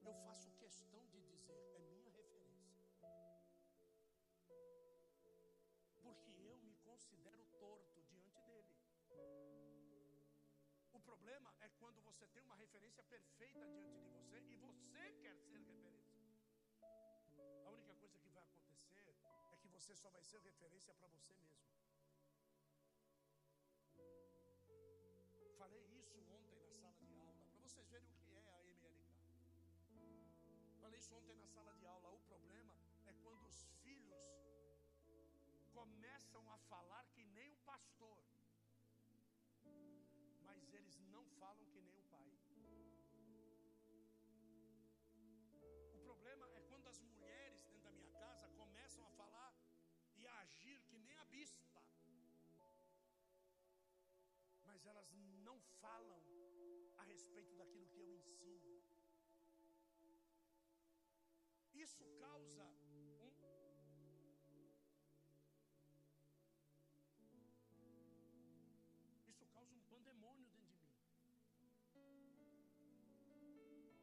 eu faço questão de dizer, é minha referência. Porque eu me considero torto diante dele. O problema é quando você tem uma referência perfeita diante de você e você quer ser referência. A única coisa que vai acontecer é que você só vai ser referência para você mesmo. Falei isso ontem na sala de aula, para vocês verem o que é a M L K. Falei isso ontem na sala de aula. O problema é quando os filhos começam a falar que nem o pastor, mas eles não falam que nem o pai. O problema é quando as mulheres dentro da minha casa começam a falar e a agir que nem a bispa, mas elas não falam a respeito daquilo que eu ensino. Isso causa um... Isso causa um pandemônio dentro de mim.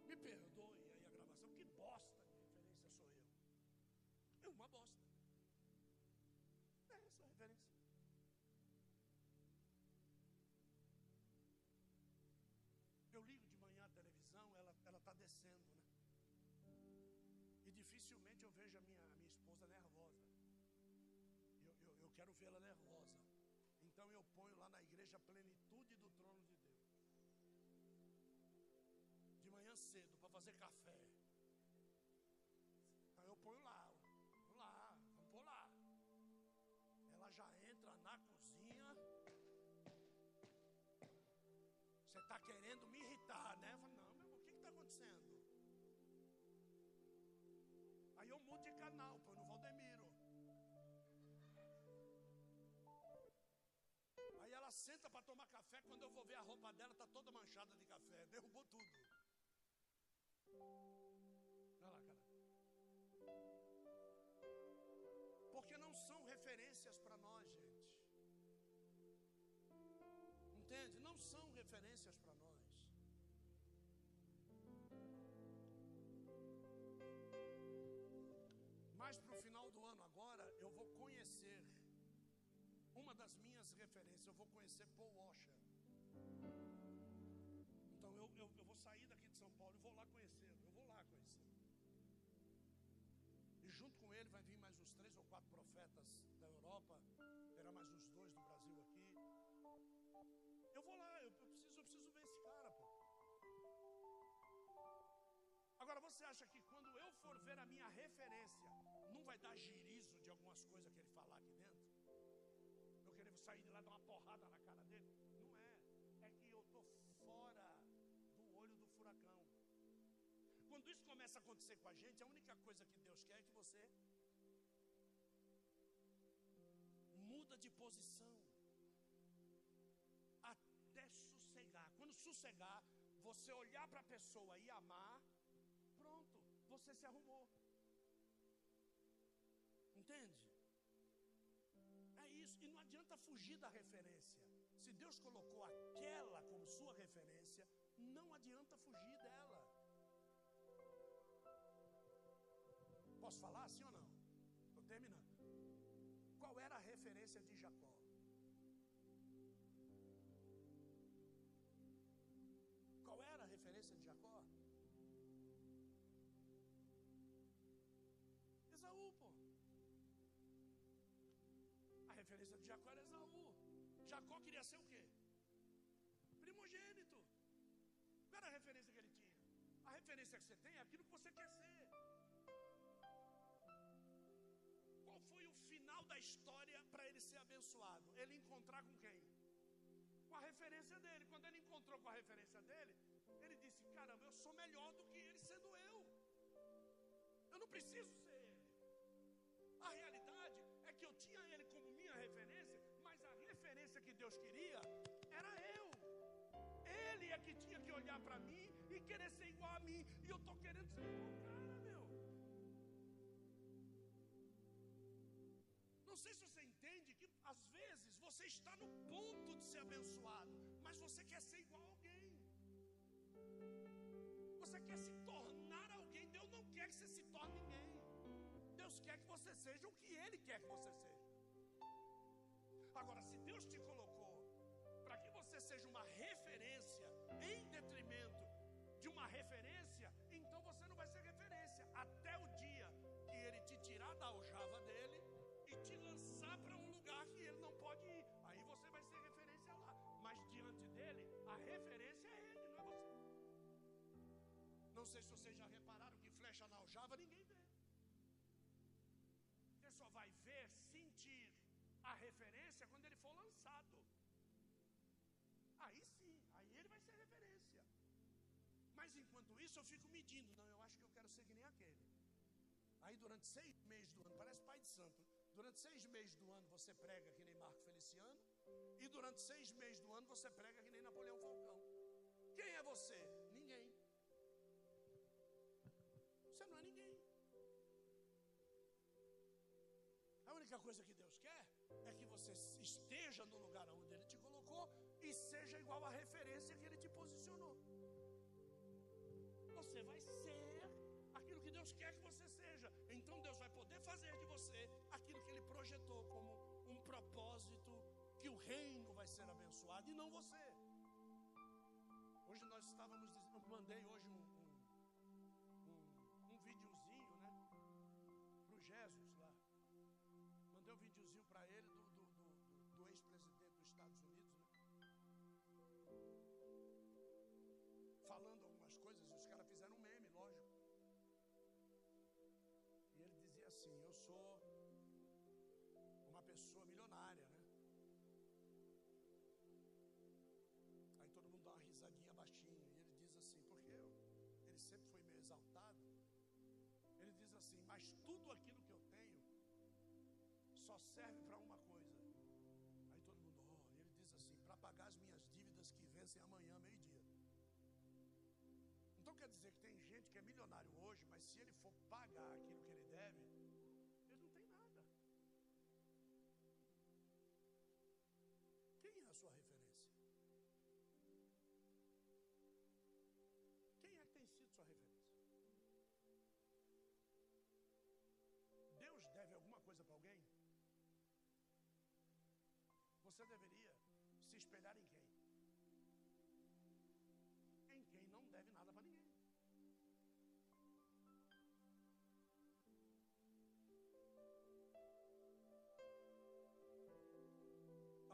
Me perdoe aí a gravação, que bosta de referência sou eu. É uma bosta. É essa a referência. Eu ligo de manhã a televisão, ela ela está descendo, né? E dificilmente eu vejo a minha, a minha esposa nervosa. Eu, eu, eu quero vê-la nervosa. Então eu ponho lá na igreja a plenitude do trono de Deus. De manhã cedo, para fazer café. ponho lá, vamos lá, vamos pôr lá. Ela já entra na cozinha. Você está querendo me irritar, né? Eu falo, não, meu irmão, o que está acontecendo? Aí eu mudo de canal, põe no Valdemiro. Aí ela senta para tomar café, quando eu vou ver a roupa dela está toda manchada de café, derrubou tudo. Olha lá, cara. Porque não são referências para nós, gente. Entende? Não são referências para nós. Mas para o final do ano agora, eu vou conhecer uma das minhas referências. Eu vou conhecer Paul Washer. Então eu, eu, eu vou sair daqui de São Paulo e vou lá conhecer. Eu vou lá conhecer. E junto com ele vai vir mais uns três ou quatro profetas da Europa. Terá mais uns dois do Brasil aqui. Eu vou lá, eu preciso, eu preciso ver esse cara, pô. Agora, você acha que quando eu for ver a minha referência, não vai dar girizo de algumas coisas que ele falar aqui dentro? Eu querer sair de lá e dar uma porrada na cara dele? Não é, é que eu tô fora do olho do furacão. Quando isso começa a acontecer com a gente, a única coisa que Deus quer é que você muda de posição. Até sossegar. Quando sossegar, você olhar para a pessoa e amar, pronto, você se arrumou. Entende? É isso. E não adianta fugir da referência. Se Deus colocou aquela como sua referência, não adianta fugir dela. Posso falar assim ou não? Estou terminando. Qual era a referência de Jacó? Qual era a referência de Jacó? Esaú, pô. A referência de Jacó era Esaú. Jacó queria ser o quê? Primogênito. Qual era a referência que ele tinha? A referência que você tem é aquilo que você quer ser. Qual foi o final da história para ele ser abençoado? Ele encontrar com quem? Com a referência dele. Quando ele encontrou com a referência dele, ele disse, caramba, eu sou melhor do que ele sendo eu. Eu não preciso ser ele. A realidade é que eu tinha ele como minha referência, mas a referência que Deus queria era eu. Ele é que tinha que olhar para mim e querer ser igual a mim. E eu estou querendo ser igual ao cara, meu. Não sei se você entende que às vezes você está no ponto de ser abençoado, mas você quer ser igual a alguém. Você quer se tornar alguém. Deus não quer que você se torne ninguém. Deus quer que você seja o que Ele quer que você seja. Agora, se Deus te colocou para que você seja uma referência em detrimento de uma referência, então você não vai ser referência até o dia que Ele te tirar da aljava dele e te lançar para um lugar que ele não pode ir. Aí você vai ser referência lá. Mas diante dele, a referência é ele, não é você. Não sei se vocês já repararam que flecha na aljava ninguém vê. Você só vai ver, sentir a referência quando ele for lançado. Aí sim, aí ele vai ser referência. Mas enquanto isso eu fico medindo. Não, eu acho que eu quero ser que nem aquele. Aí durante seis meses do ano, parece pai de santo. Durante seis meses do ano você prega que nem Marco Feliciano. E durante seis meses do ano você prega que nem Napoleão Falcão. Quem é você? Ninguém. Você não é ninguém. A única coisa que Deus quer é que você esteja no lugar onde Ele te colocou e seja igual à referência que Ele te posicionou. Você vai ser aquilo que Deus quer que você seja. Então Deus vai poder fazer de você aquilo que Ele projetou como um propósito, que o reino vai ser abençoado e não você. Hoje nós estávamos, eu mandei hoje um, um, um, um videozinho, né, para o Jesus lá. Mandei um videozinho para ele do, do, do, do ex-presidente dos Estados Unidos, né, falando algumas coisas. Os caras fizeram um meme, lógico. E ele assim, eu sou uma pessoa milionária, né? Aí todo mundo dá uma risadinha baixinha e ele diz assim, porque eu, ele sempre foi meio exaltado, ele diz assim, mas tudo aquilo que eu tenho só serve para uma coisa. Aí todo mundo, oh, ele diz assim, para pagar as minhas dívidas que vencem amanhã, meio-dia. Então quer dizer que tem gente que é milionário hoje, mas se ele for pagar aquilo que ele deve, ele não tem nada. Quem é a sua referência? Quem é que tem sido sua referência? Deus deve alguma coisa para alguém? Você deveria se espelhar em quem? Em quem não deve nada para ninguém.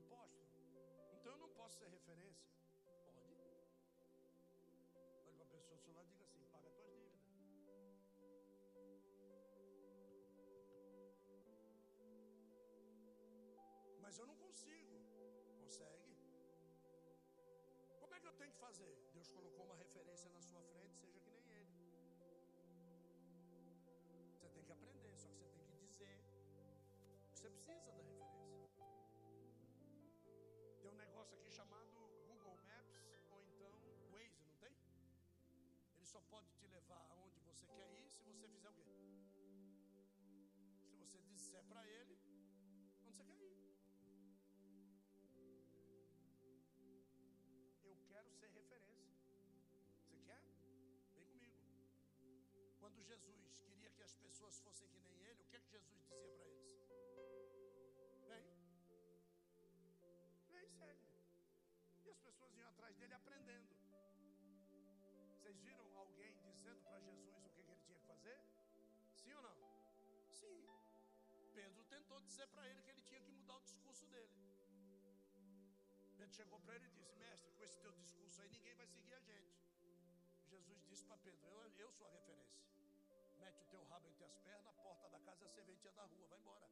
Apóstolo, então eu não posso ser referência? Pode. Olha para a pessoa do seu lado e diga assim, paga as tuas dívidas. Mas eu não consigo. Consegue? Como é que eu tenho que fazer? Deus colocou uma referência na sua frente, seja que nem ele. Você tem que aprender, só que você tem que dizer que você precisa da referência. Tem um negócio aqui chamado Google Maps ou então Waze, não tem? Ele só pode te levar aonde você quer ir se você fizer o quê? Se você disser para ele onde você quer ir. Quero ser referência. Você quer? Vem comigo. Quando Jesus queria que as pessoas fossem que nem ele, o que é que Jesus dizia para eles? Vem. Vem, segue. E as pessoas iam atrás dele aprendendo. Vocês viram alguém dizendo para Jesus o que, que ele tinha que fazer? Sim ou não? Sim. Pedro tentou dizer para ele que ele tinha que mudar o discurso dele. Pedro chegou para ele e disse, mestre, com esse teu discurso aí ninguém vai seguir a gente. Jesus disse para Pedro, eu, eu sou a referência. Mete o teu rabo entre as pernas, a porta da casa é a serventia da rua, vai embora.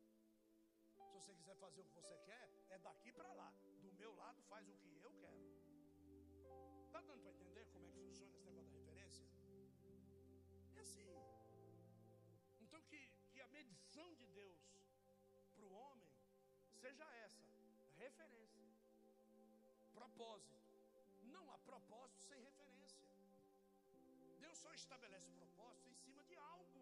Se você quiser fazer o que você quer, é daqui para lá. Do meu lado faz o que eu quero. Está dando para entender como é que funciona esse negócio da referência? É assim. Então que, que a medição de Deus para o homem seja essa, referência. Propósito. Não há propósito sem referência. Deus só estabelece propósito em cima de algo.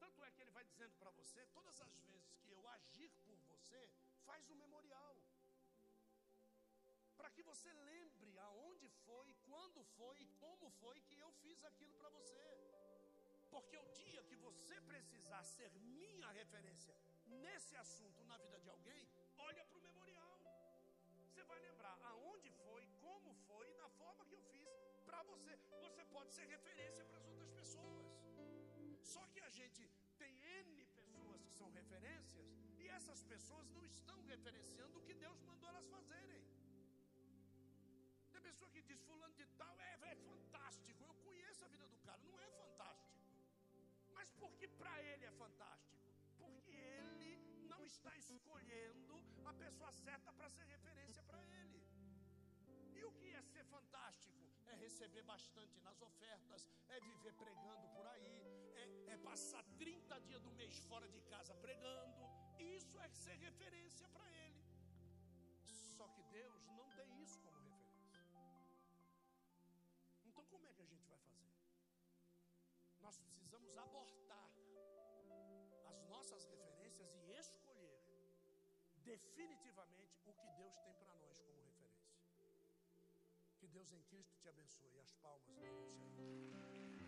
Tanto é que ele vai dizendo para você, todas as vezes que eu agir por você, faz um memorial. Para que você lembre aonde foi, quando foi e como foi que eu fiz aquilo para você. Porque o dia que você precisar ser minha referência nesse assunto na vida de alguém, olha para o memorial. Você vai lembrar aonde foi, como foi e da forma que eu fiz para você. Você pode ser referência para as outras pessoas. Só que a gente tem N pessoas que são referências e essas pessoas não estão referenciando o que Deus mandou elas fazerem. Tem pessoa que diz fulano de tal, é, é fantástico. Eu conheço a vida do cara, não é fantástico. Mas porque para ele é fantástico? Porque ele não está escolhendo a pessoa certa para ser referência para ele. E o que é ser fantástico? É receber bastante nas ofertas, é viver pregando por aí, é, é passar trinta dias do mês fora de casa pregando. Isso é ser referência para ele. Só que Deus não tem isso como referência. Então como é que a gente vai fazer? Nós precisamos abortar as nossas referências e escolher definitivamente o que Deus tem para nós como referência. Que Deus em Cristo te abençoe. As palmas do Senhor.